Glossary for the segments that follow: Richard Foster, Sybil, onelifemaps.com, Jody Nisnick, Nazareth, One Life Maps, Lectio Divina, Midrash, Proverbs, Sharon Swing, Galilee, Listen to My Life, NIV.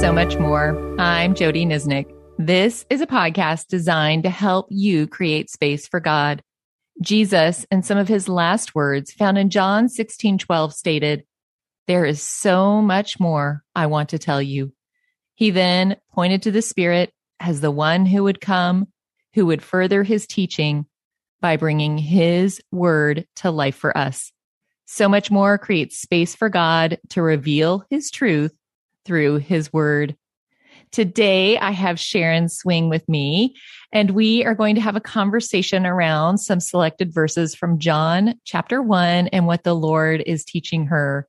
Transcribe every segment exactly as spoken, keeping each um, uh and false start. so much more. I'm Jody Nisnick. This is a podcast designed to help you create space for God. Jesus and some of his last words found in John sixteen twelve stated, "There is so much more I want to tell you." He then pointed to the Spirit as the one who would come, who would further his teaching by bringing his word to life for us. So much more creates space for God to reveal his truth through his word. Today, I have Sharon Swing with me, and we are going to have a conversation around some selected verses from John chapter one and what the Lord is teaching her.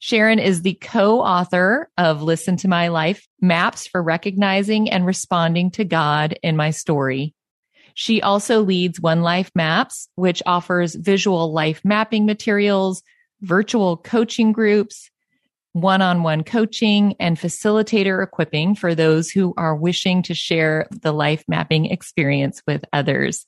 Sharon is the co-author of Listen to My Life, Maps for Recognizing and Responding to God in My Story. She also leads One Life Maps, which offers visual life mapping materials, virtual coaching groups, one-on-one coaching, and facilitator equipping for those who are wishing to share the life mapping experience with others.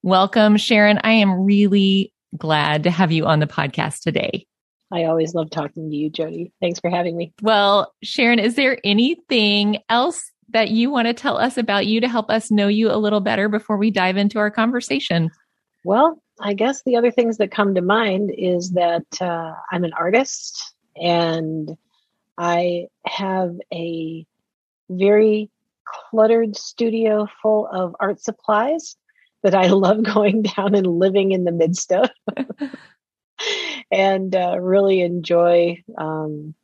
Welcome, Sharon. I am really glad to have you on the podcast today. I always love talking to you, Jody. Thanks for having me. Well, Sharon, is there anything else that you want to tell us about you to help us know you a little better before we dive into our conversation? Well, I guess the other things that come to mind is that uh, I'm an artist and I have a very cluttered studio full of art supplies that I love going down and living in the midst of and uh, really enjoy um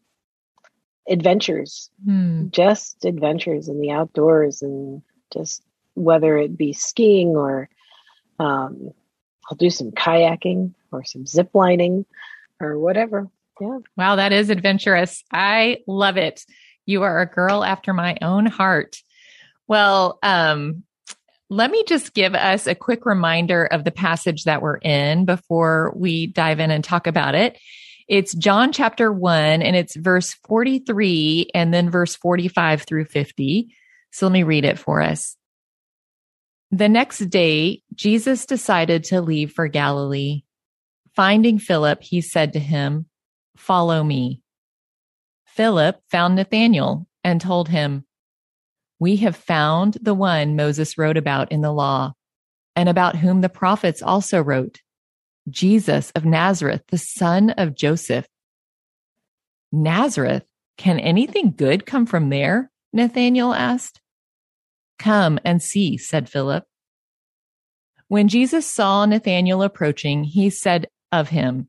adventures, hmm. just adventures in the outdoors, and just whether it be skiing or um, I'll do some kayaking or some zip lining or whatever. Yeah. Wow. That is adventurous. I love it. You are a girl after my own heart. Well, um, let me just give us a quick reminder of the passage that we're in before we dive in and talk about it. It's John chapter one, and it's verse forty-three, and then verse forty-five through fifty. So let me read it for us. The next day, Jesus decided to leave for Galilee. Finding Philip, he said to him, "Follow me." Philip found Nathanael and told him, "We have found the one Moses wrote about in the law, and about whom the prophets also wrote, Jesus of Nazareth, the son of Joseph." "Nazareth? Can anything good come from there?" Nathanael asked. "Come and see," said Philip. When Jesus saw Nathanael approaching, he said of him,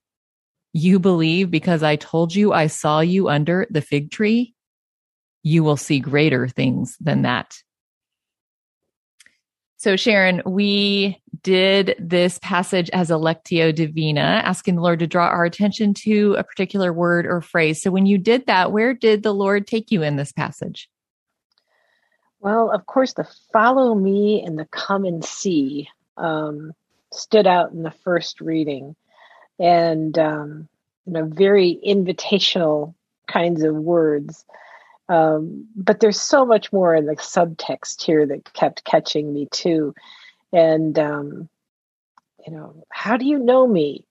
"You believe because I told you I saw you under the fig tree? You will see greater things than that." So Sharon, we did this passage as a Lectio Divina, asking the Lord to draw our attention to a particular word or phrase. So when you did that, where did the Lord take you in this passage? Well, of course, the "follow me" and the "come and see" um, stood out in the first reading. And, um, you know, very invitational kinds of words. Um, but there's so much more in the subtext here that kept catching me too. And, um, you know, how do you know me?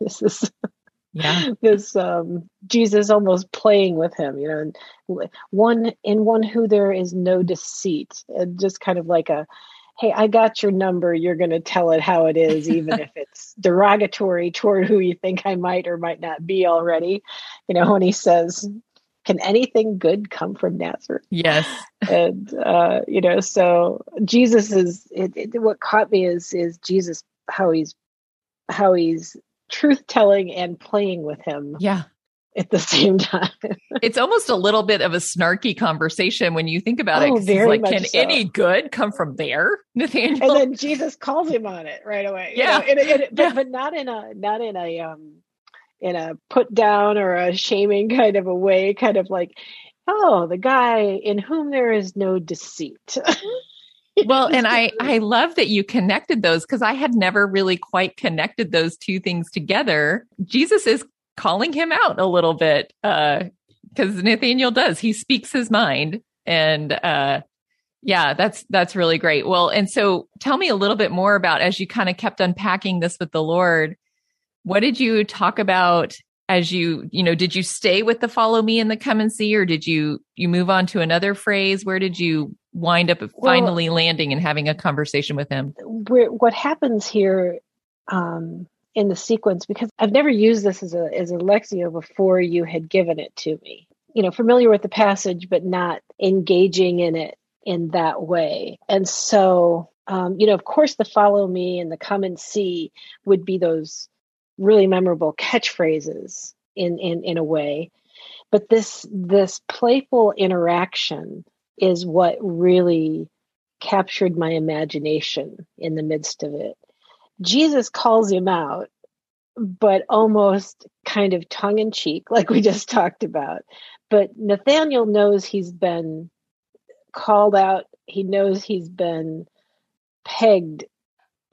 this is yeah. this um, Jesus almost playing with him, you know, and one in one who there is no deceit, and just kind of like a, hey, I got your number. You're going to tell it how it is, even if it's derogatory toward who you think I might or might not be already. You know, when he says, "Can anything good come from Nazareth?" Yes. And, uh, you know, so Jesus is, it, it, what caught me is, is Jesus, how he's, how he's truth telling and playing with him. Yeah. At the same time. It's almost a little bit of a snarky conversation when you think about oh, it. Very like, much can so. Any good come from there, Nathanael? And then Jesus calls him on it right away. Yeah. You know, and, and, but, yeah. but not in a, not in a, um, in a put down or a shaming kind of a way, kind of like, oh, the guy in whom there is no deceit. Well, and I, I love that you connected those, because I had never really quite connected those two things together. Jesus is calling him out a little bit, because uh, Nathaniel does. He speaks his mind. And uh, yeah, that's that's really great. Well, and so tell me a little bit more about, as you kind of kept unpacking this with the Lord, what did you talk about? As you, you know, did you stay with the follow me and the come and see, or did you, you move on to another phrase? Where did you wind up finally well, landing and having a conversation with him? What happens here um, in the sequence, because I've never used this as a, as a Lectio before you had given it to me, you know, familiar with the passage, but not engaging in it in that way. And so, um, you know, of course the follow me and the come and see would be those really memorable catchphrases in, in, in a way. But this, this playful interaction is what really captured my imagination in the midst of it. Jesus calls him out, but almost kind of tongue in cheek, like we just talked about. But Nathaniel knows he's been called out. He knows he's been pegged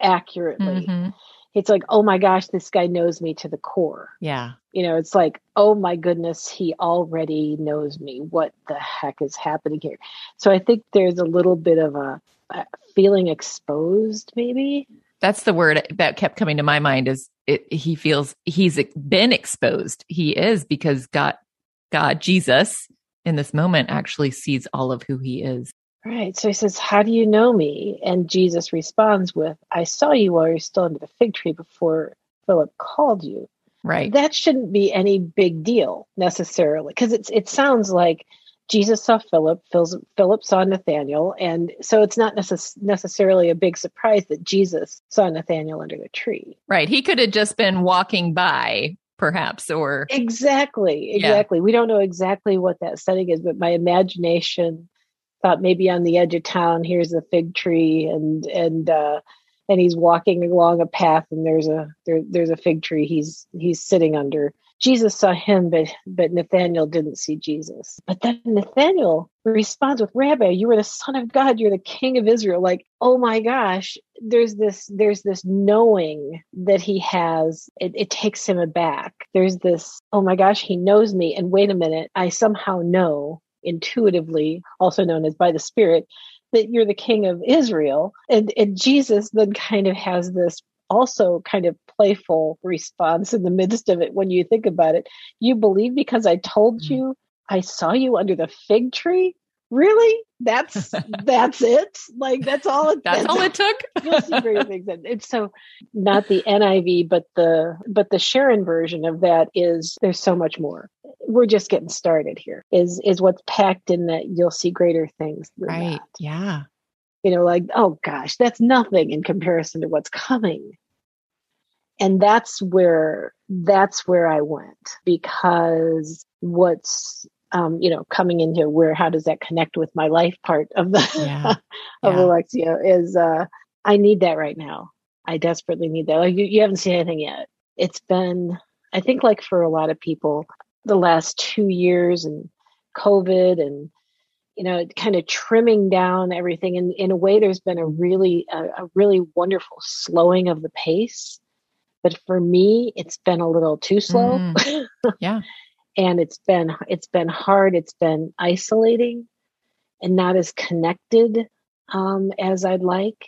accurately. Mm-hmm. It's like, oh my gosh, this guy knows me to the core. Yeah. You know, it's like, oh my goodness, he already knows me. What the heck is happening here? So I think there's a little bit of a, a feeling exposed, maybe. That's the word that kept coming to my mind is it, he feels he's been exposed. He is, because God, God, Jesus in this moment actually sees all of who he is. Right. So he says, how do you know me? And Jesus responds with, I saw you while you were still under the fig tree before Philip called you. Right. That shouldn't be any big deal necessarily, because it's it sounds like Jesus saw Philip, Philip saw Nathaniel. And so it's not necess- necessarily a big surprise that Jesus saw Nathaniel under the tree. Right. He could have just been walking by, perhaps, or. Exactly. Exactly. Yeah. We don't know exactly what that setting is, but my imagination thought maybe on the edge of town, here's a fig tree, and and uh, and he's walking along a path, and there's a there, there's a fig tree he's he's sitting under. Jesus saw him, but but Nathaniel didn't see Jesus. But then Nathaniel responds with, "Rabbi, you are the Son of God. You're the King of Israel." Like, oh my gosh, there's this there's this knowing that he has. It, it takes him aback. There's this, oh my gosh, he knows me. And wait a minute, I somehow know, intuitively, also known as by the Spirit, that you're the King of Israel. And, and Jesus then kind of has this also kind of playful response in the midst of it. When you think about it, you believe because I told you I saw you under the fig tree? Really? That's, that's it. Like, that's all. It, that's, that's all it took. You'll see greater things. It's so not the N I V, but the, but the Sharon version of that is there's so much more. We're just getting started here is, is what's packed in that you'll see greater things. Than right. That. Yeah. You know, like, oh gosh, that's nothing in comparison to what's coming. And that's where, that's where I went, because what's, Um, you know, coming into where, how does that connect with my life part of the yeah. of yeah. Lectio is, uh, I need that right now. I desperately need that. Like, you, you haven't seen anything yet. It's been, I think, like for a lot of people, the last two years and COVID and, you know, kind of trimming down everything. And in a way, there's been a really, a, a really wonderful slowing of the pace. But for me, it's been a little too slow. Mm. Yeah. And it's been, it's been hard. It's been isolating and not as connected um, as I'd like.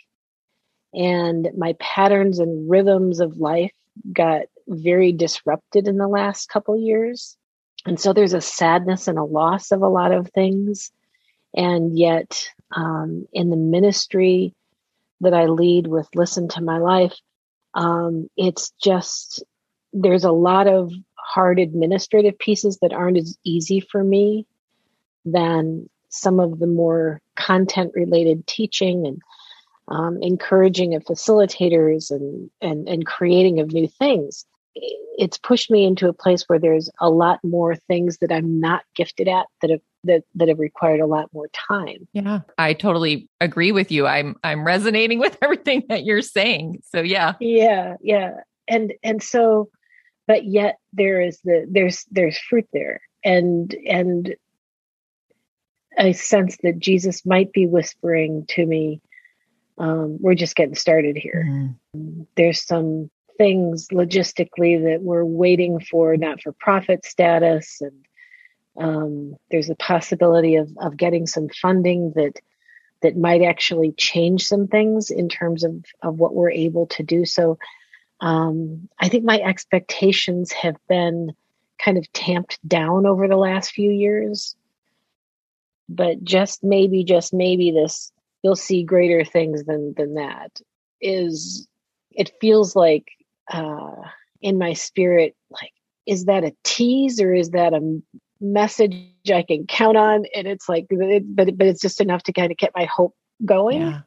And my patterns and rhythms of life got very disrupted in the last couple years. And so there's a sadness and a loss of a lot of things. And yet um, in the ministry that I lead with Listen to My Life, um, it's just, there's a lot of hard administrative pieces that aren't as easy for me than some of the more content related teaching and um, encouraging of facilitators and, and, and creating of new things. It's pushed me into a place where there's a lot more things that I'm not gifted at that have, that, that have required a lot more time. Yeah, I totally agree with you. I'm, I'm resonating with everything that you're saying. So yeah. Yeah. Yeah. And, and so, but yet there is the, there's, there's fruit there. And, and I sense that Jesus might be whispering to me, um, we're just getting started here. Mm-hmm. There's some things logistically that we're waiting for not-for-profit status, and um, there's a possibility of, of getting some funding that that might actually change some things in terms of, of what we're able to do. So um, I think my expectations have been kind of tamped down over the last few years. But just maybe, just maybe this, you'll see greater things than, than that is, it feels like uh, in my spirit, like, is that a tease or is that a message I can count on? And it's like, it, but, but it's just enough to kind of get my hope going yeah.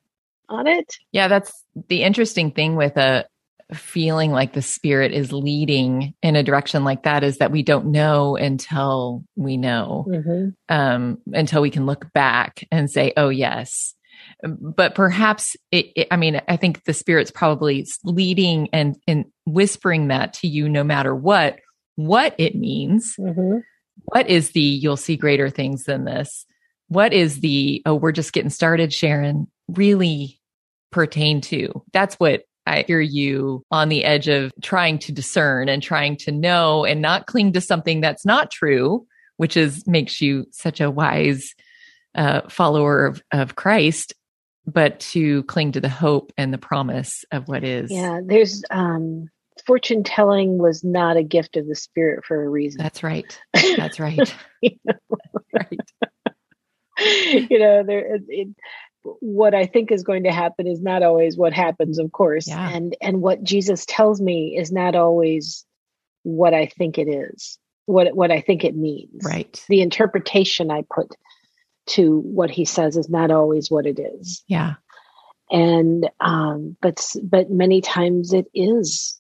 on it. Yeah. That's the interesting thing with a feeling like the spirit is leading in a direction like that, is that we don't know until we know, mm-hmm. um, until we can look back and say, oh, yes. But perhaps, it, it, I mean, I think the spirit's probably leading and, and whispering that to you, no matter what, what it means. Mm-hmm. What is the, you'll see greater things than this? What is the, oh, we're just getting started, Sharon, really pertain to? That's what I hear you on the edge of trying to discern and trying to know and not cling to something that's not true, which is makes you such a wise uh, follower of, of Christ, but to cling to the hope and the promise of what is. Yeah, there's um, fortune telling was not a gift of the spirit for a reason. That's right. That's right. You know? Right. You know, there. It, it, what I think is going to happen is not always what happens, of course. Yeah. And, and what Jesus tells me is not always what I think it is, what, what I think it means. Right. The interpretation I put to what he says is not always what it is. Yeah. And, um, but, but many times it is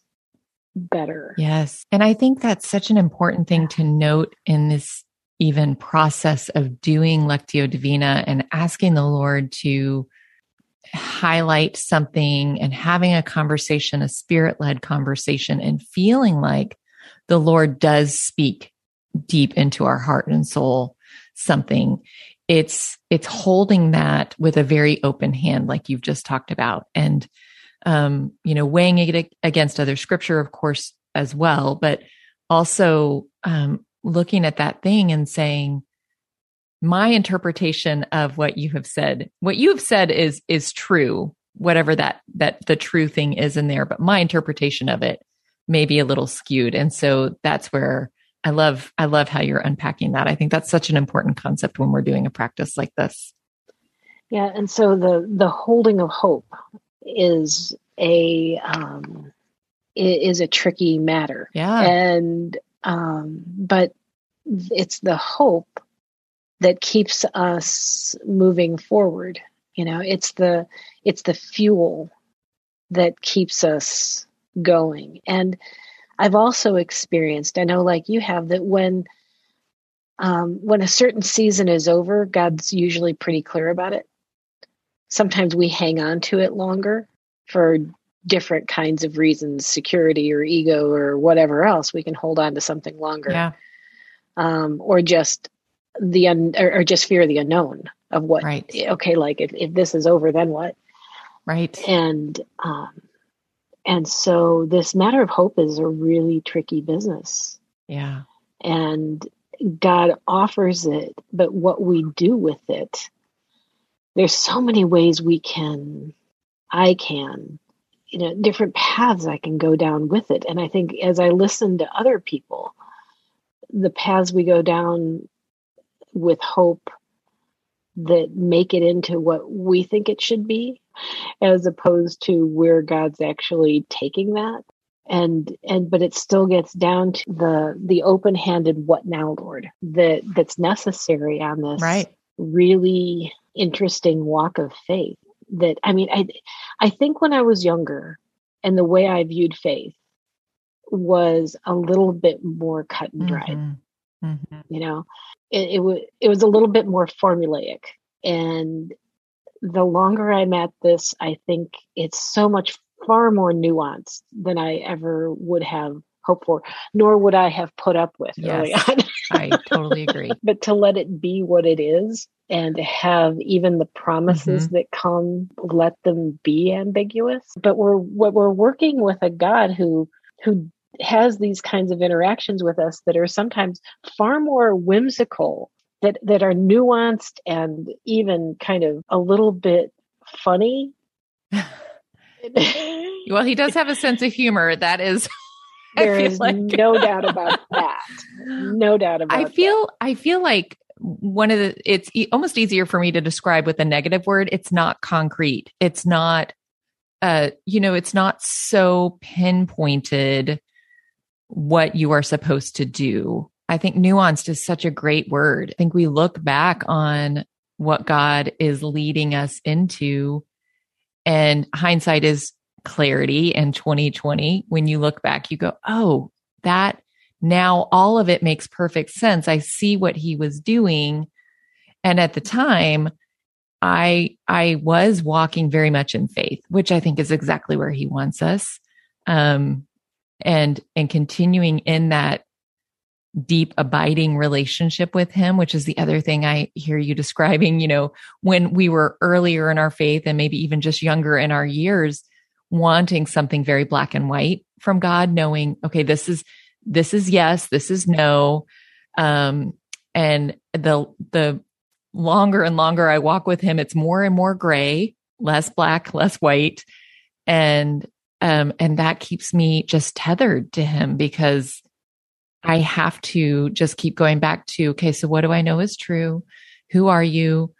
better. Yes. And I think that's such an important thing yeah. to note in this even process of doing Lectio Divina and asking the Lord to highlight something and having a conversation, a spirit-led conversation, and feeling like the Lord does speak deep into our heart and soul something. It's, it's holding that with a very open hand, like you've just talked about, and, um, you know, weighing it against other scripture, of course, as well, but also, um, looking at that thing and saying, my interpretation of what you have said, what you have said is, is true, whatever that, that the true thing is in there, but my interpretation of it may be a little skewed. And so that's where I love, I love how you're unpacking that. I think that's such an important concept when we're doing a practice like this. Yeah. And so the, the holding of hope is a, um, is a tricky matter. Yeah. And, Um, but it's the hope that keeps us moving forward. You know, it's the, it's the fuel that keeps us going. And I've also experienced, I know like you have, that when, um, when a certain season is over, God's usually pretty clear about it. Sometimes we hang on to it longer for different kinds of reasons, security or ego or whatever else. We can hold on to something longer, yeah. um, or just the un- or, or just fear the unknown of what. Right. Okay, like if, if this is over, then what? Right. And um, and so this matter of hope is a really tricky business. Yeah. And God offers it, but what we do with it, there's so many ways we can. I can. You know, different paths I can go down with it. And I think as I listen to other people, the paths we go down with hope that make it into what we think it should be, as opposed to where God's actually taking that. And, and, but it still gets down to the, the open-handed what now, Lord, that that's necessary on this right. really interesting walk of faith. That, I mean, I, I think when I was younger and the way I viewed faith was a little bit more cut and dried, mm-hmm. Mm-hmm. you know, it, it was, it was a little bit more formulaic. And the longer I'm at this, I think it's so much far more nuanced than I ever would have hoped for, nor would I have put up with. Yes, early on. I totally agree. But to let it be what it is and have even the promises mm-hmm. that come, let them be ambiguous. But we're what we're working with a God who who has these kinds of interactions with us that are sometimes far more whimsical, that that are nuanced and even kind of a little bit funny. Well, he does have a sense of humor. That is, there is like... no doubt about that. No doubt about that. I feel, that. I feel like one of the, it's e- almost easier for me to describe with a negative word. It's not concrete. It's not, uh, you know, it's not so pinpointed what you are supposed to do. I think nuanced is such a great word. I think we look back on what God is leading us into, and hindsight is clarity. And twenty twenty, when you look back, you go, oh, that now all of it makes perfect sense. I see what he was doing. And at the time, I, I was walking very much in faith, which I think is exactly where he wants us. Um, and, and continuing in that deep abiding relationship with him, which is the other thing I hear you describing, you know, when we were earlier in our faith and maybe even just younger in our years, wanting something very black and white from God, knowing, okay, this is, this is yes, this is no. Um, and the, the longer and longer I walk with him, it's more and more gray, less black, less white. And, um, and that keeps me just tethered to him, because I have to just keep going back to, okay, so what do I know is true? Who are you?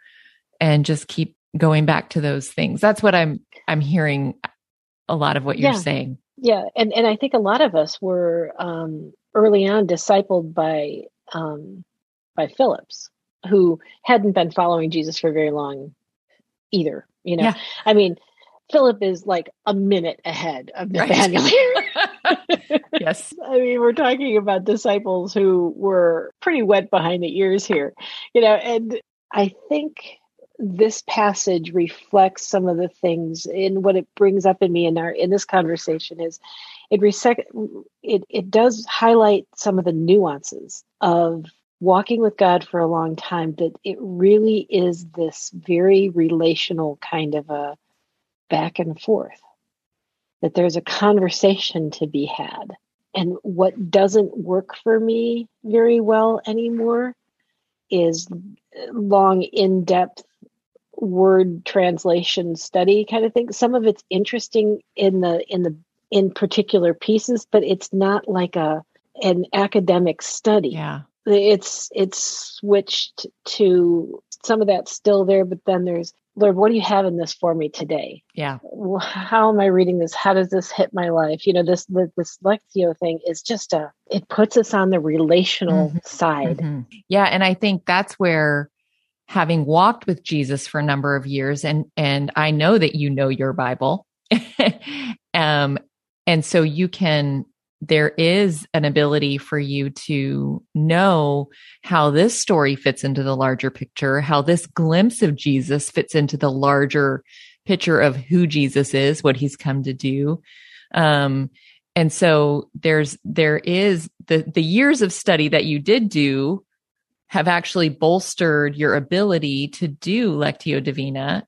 And just keep going back to those things. That's what I'm, I'm hearing a lot of what you're yeah. saying. Yeah. And, and I think a lot of us were, um, early on discipled by, um, by Phillips, who hadn't been following Jesus for very long either. You know, yeah. I mean, Philip is like a minute ahead of Nathaniel. Right. Yes. I mean, we're talking about disciples who were pretty wet behind the ears here, you know, and I think this passage reflects some of the things in what it brings up in me in our, in this conversation is it, resec- it, it does highlight some of the nuances of walking with God for a long time, that it really is this very relational kind of a back and forth, that there's a conversation to be had. And what doesn't work for me very well anymore is long, in-depth word translation study kind of thing. Some of it's interesting in the in the in particular pieces, but it's not like a an academic study. Yeah. It's it's switched to, some of that's still there, but then there's, Lord, what do you have in this for me today? Yeah. How am I reading this? How does this hit my life? You know, this this, this Lectio thing is just a, it puts us on the relational mm-hmm. side. Mm-hmm. Yeah. And I think that's where, having walked with Jesus for a number of years, and, and I know that you know your Bible. um, and so you can, there is an ability for you to know how this story fits into the larger picture, how this glimpse of Jesus fits into the larger picture of who Jesus is, what he's come to do. Um, and so there's, there is the, the years of study that you did do have actually bolstered your ability to do Lectio Divina.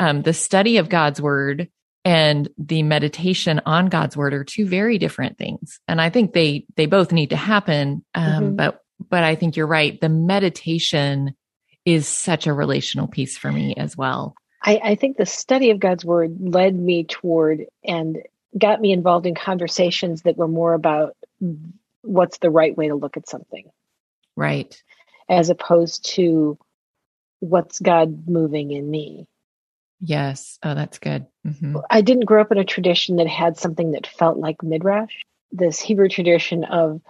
Um, the study of God's word and the meditation on God's word are two very different things. And I think they, they both need to happen. Um, mm-hmm. but, but I think you're right. The meditation is such a relational piece for me as well. I, I think the study of God's word led me toward and got me involved in conversations that were more about what's the right way to look at something. Right. As opposed to what's God moving in me. Yes. Oh, that's good. Mm-hmm. I didn't grow up in a tradition that had something that felt like Midrash, this Hebrew tradition of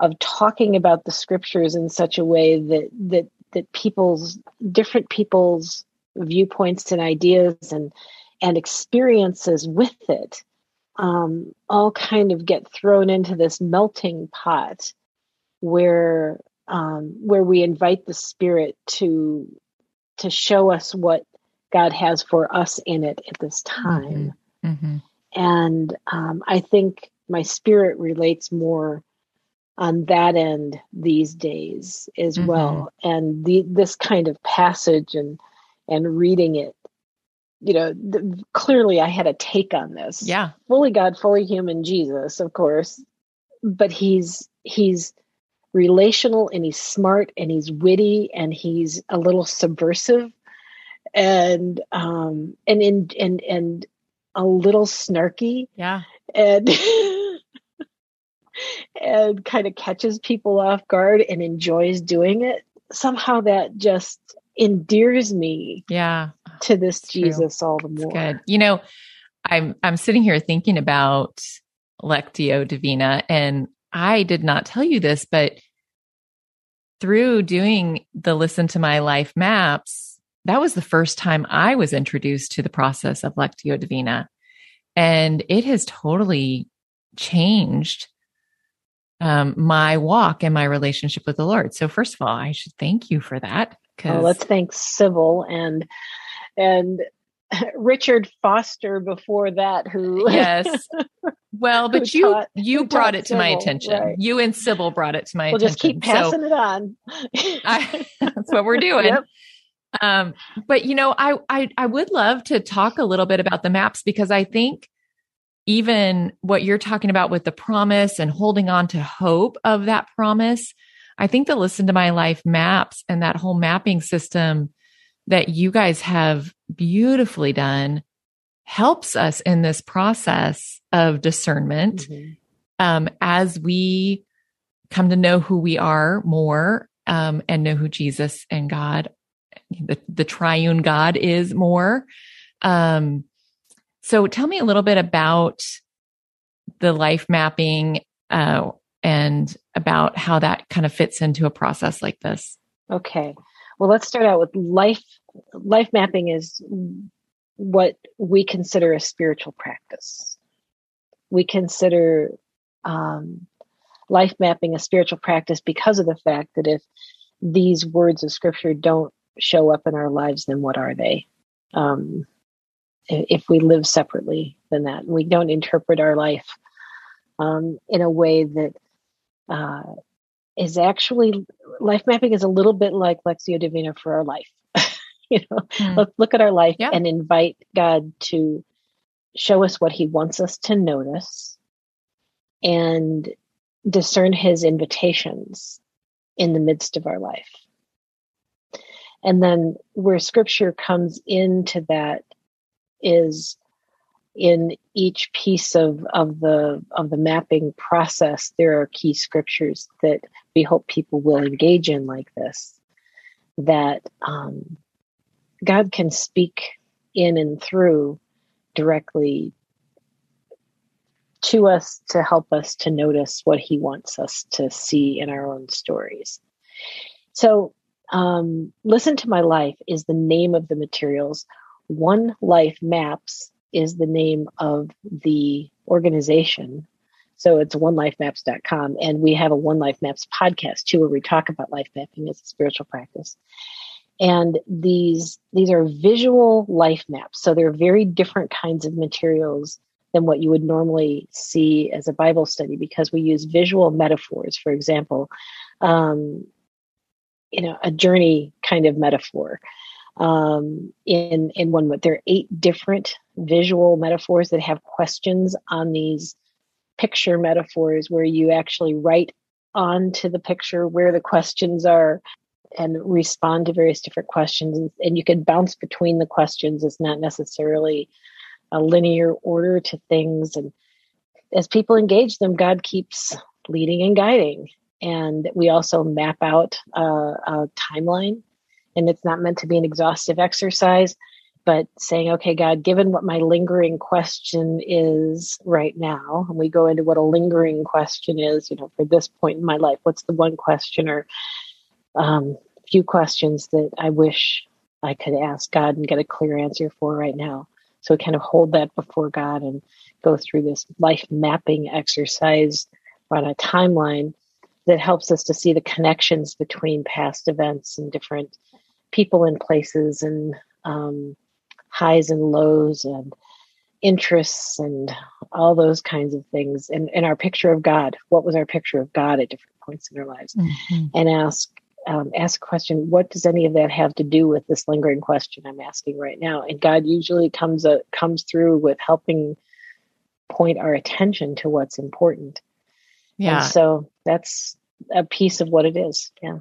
of talking about the scriptures in such a way that that that people's different people's viewpoints and ideas and and experiences with it um, all kind of get thrown into this melting pot where um, where we invite the Spirit to to show us what God has for us in it at this time. Mm-hmm. Mm-hmm. And um, I think my spirit relates more on that end these days as mm-hmm. well. And the, this kind of passage and and reading it, you know, th- clearly I had a take on this. Yeah. Fully God, fully human Jesus, of course. But he's he's relational, and he's smart, and he's witty, and he's a little subversive, and um and in and, and and a little snarky. Yeah. And and kind of catches people off guard and enjoys doing it. Somehow that just endears me yeah. to this That's Jesus true. All the more. That's good. You know, I'm I'm sitting here thinking about Lectio Divina, and I did not tell you this, but through doing the Listen to My Life Maps, that was the first time I was introduced to the process of Lectio Divina. And it has totally changed um, my walk and my relationship with the Lord. So first of all, I should thank you for that. Oh, let's thank Sybil and and Richard Foster before that, who yes. Well, but who you taught, you brought it to Sybil, my attention. Right. You and Sybil brought it to my we'll attention. We'll just keep passing so it on. I, that's what we're doing. Yep. Um, but you know, I, I I would love to talk a little bit about the maps, because I think even what you're talking about with the promise and holding on to hope of that promise, I think the Listen to My Life Maps and that whole mapping system that you guys have beautifully done helps us in this process of discernment mm-hmm. um, as we come to know who we are more um, and know who Jesus and God, the, the triune God is more. Um, so tell me a little bit about the life mapping uh, and about how that kind of fits into a process like this. Okay. Well, let's start out with life. Life mapping is what we consider a spiritual practice. We consider um, life mapping a spiritual practice because of the fact that if these words of scripture don't show up in our lives, then what are they? Um, if we live separately than that, we don't interpret our life um, in a way that uh, is actually, life mapping is a little bit like Lectio Divina for our life. You know, mm. let's look at our life yeah. and invite God to show us what he wants us to notice and discern his invitations in the midst of our life. And then where scripture comes into that is in each piece of, of the of the mapping process, there are key scriptures that we hope people will engage in like this, that um, God can speak in and through directly to us to help us to notice what he wants us to see in our own stories. So um, Listen to My Life is the name of the materials. One Life Maps is the name of the organization. So it's one life maps dot com. And we have a One Life Maps podcast too, where we talk about life mapping as a spiritual practice. And these these are visual life maps. So they're very different kinds of materials than what you would normally see as a Bible study, because we use visual metaphors. For example, um, you know, a journey kind of metaphor um, in, in one. But there are eight different visual metaphors that have questions on these picture metaphors, where you actually write onto the picture where the questions are and respond to various different questions. And you can bounce between the questions. It's not necessarily a linear order to things. And as people engage them, God keeps leading and guiding. And we also map out uh, a timeline. And it's not meant to be an exhaustive exercise, but saying, okay, God, given what my lingering question is right now, and we go into what a lingering question is, you know, for this point in my life, what's the one question or Um, few questions that I wish I could ask God and get a clear answer for right now. So we kind of hold that before God and go through this life mapping exercise on a timeline that helps us to see the connections between past events and different people and places and um, highs and lows and interests and all those kinds of things, and, and our picture of God. What was our picture of God at different points in our lives? Mm-hmm. And ask um, ask a question, what does any of that have to do with this lingering question I'm asking right now? And God usually comes a, comes through with helping point our attention to what's important. Yeah. And so that's a piece of what it is. Yeah.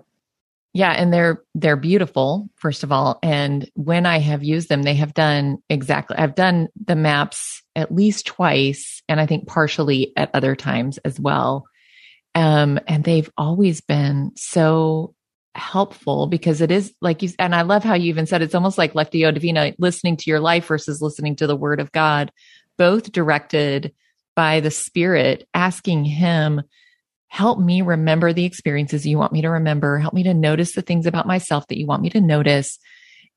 Yeah. And they're, they're beautiful, first of all. And when I have used them, they have done exactly, I've done the maps at least twice, and I think partially at other times as well. Um, and they've always been so helpful, because it is like you, and I love how you even said, it's almost like Lectio Divina, listening to your life versus listening to the Word of God, both directed by the Spirit, asking Him, help me remember the experiences you want me to remember. Help me to notice the things about myself that you want me to notice,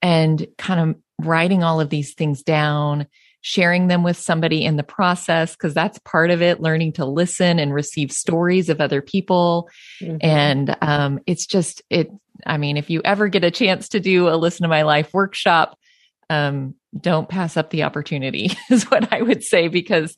and kind of writing all of these things down, sharing them with somebody in the process, because that's part of it, learning to listen and receive stories of other people. Mm-hmm. And um, it's just, it. I mean, if you ever get a chance to do a Listen to My Life workshop, um, don't pass up the opportunity is what I would say, because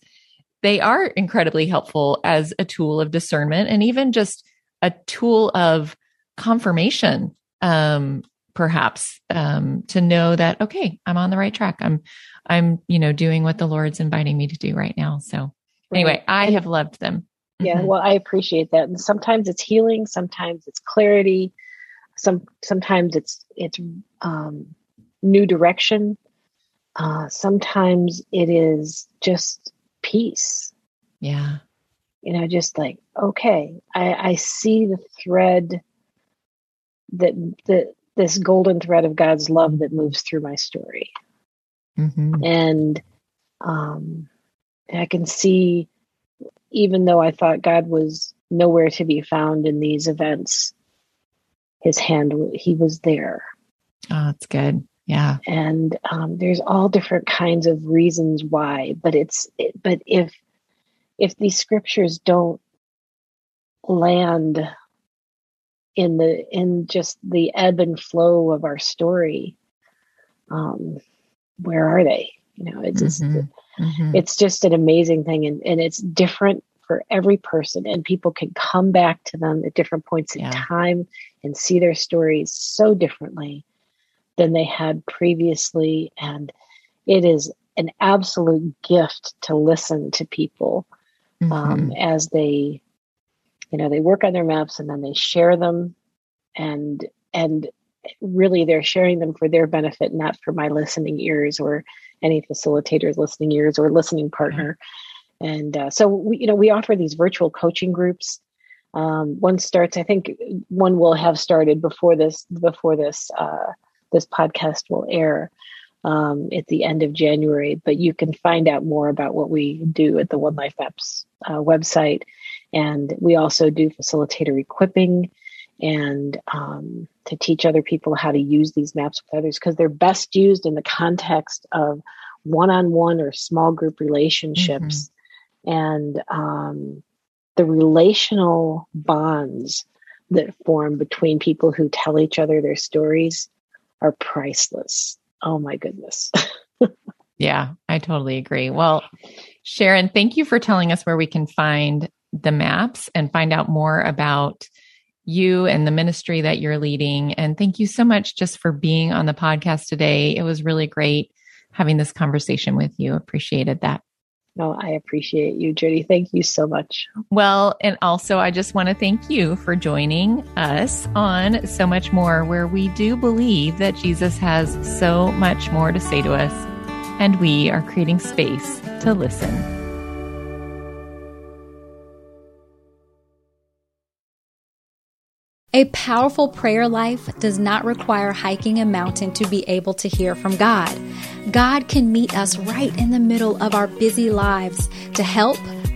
they are incredibly helpful as a tool of discernment, and even just a tool of confirmation, um, perhaps, um, to know that, okay, I'm on the right track. I'm, I'm, you know, doing what the Lord's inviting me to do right now. So anyway, I have loved them. Yeah. Mm-hmm. Well, I appreciate that. And sometimes it's healing. Sometimes it's clarity. Some, sometimes it's, it's, um, new direction. Uh, sometimes it is just peace. Yeah. You know, just like, okay, I, I see the thread that the, this golden thread of God's love that moves through my story. Mm-hmm. And, um, I can see, even though I thought God was nowhere to be found in these events, his hand, he was there. Oh, that's good. Yeah. And um, there's all different kinds of reasons why, but it's, it, but if, if these scriptures don't land in the, in just the ebb and flow of our story, um, where are they? You know, it's, mm-hmm. just, mm-hmm. it's just an amazing thing. And, and it's different for every person, and people can come back to them at different points in yeah. time and see their stories so differently than they had previously. And it is an absolute gift to listen to people um, mm-hmm. as they, you know, they work on their maps and then they share them, and, and really they're sharing them for their benefit, not for my listening ears or any facilitator's listening ears or listening partner. Mm-hmm. And uh, so we, you know, we offer these virtual coaching groups. Um, one starts, I think one will have started before this, before this, uh, this podcast will air um, at the end of January, but you can find out more about what we do at the One Life Maps uh, website. And we also do facilitator equipping, and um, to teach other people how to use these maps with others, because they're best used in the context of one-on-one or small group relationships. Mm-hmm. And um, the relational bonds that form between people who tell each other their stories are priceless. Oh my goodness. Yeah, I totally agree. Well, Sharon, thank you for telling us where we can find the maps and find out more about you and the ministry that you're leading. And thank you so much just for being on the podcast today. It was really great having this conversation with you. Appreciated that. No, I appreciate you, Jody. Thank you so much. Well, and also I just want to thank you for joining us on So Much More, where we do believe that Jesus has so much more to say to us, and we are creating space to listen. A powerful prayer life does not require hiking a mountain to be able to hear from God. God can meet us right in the middle of our busy lives to help,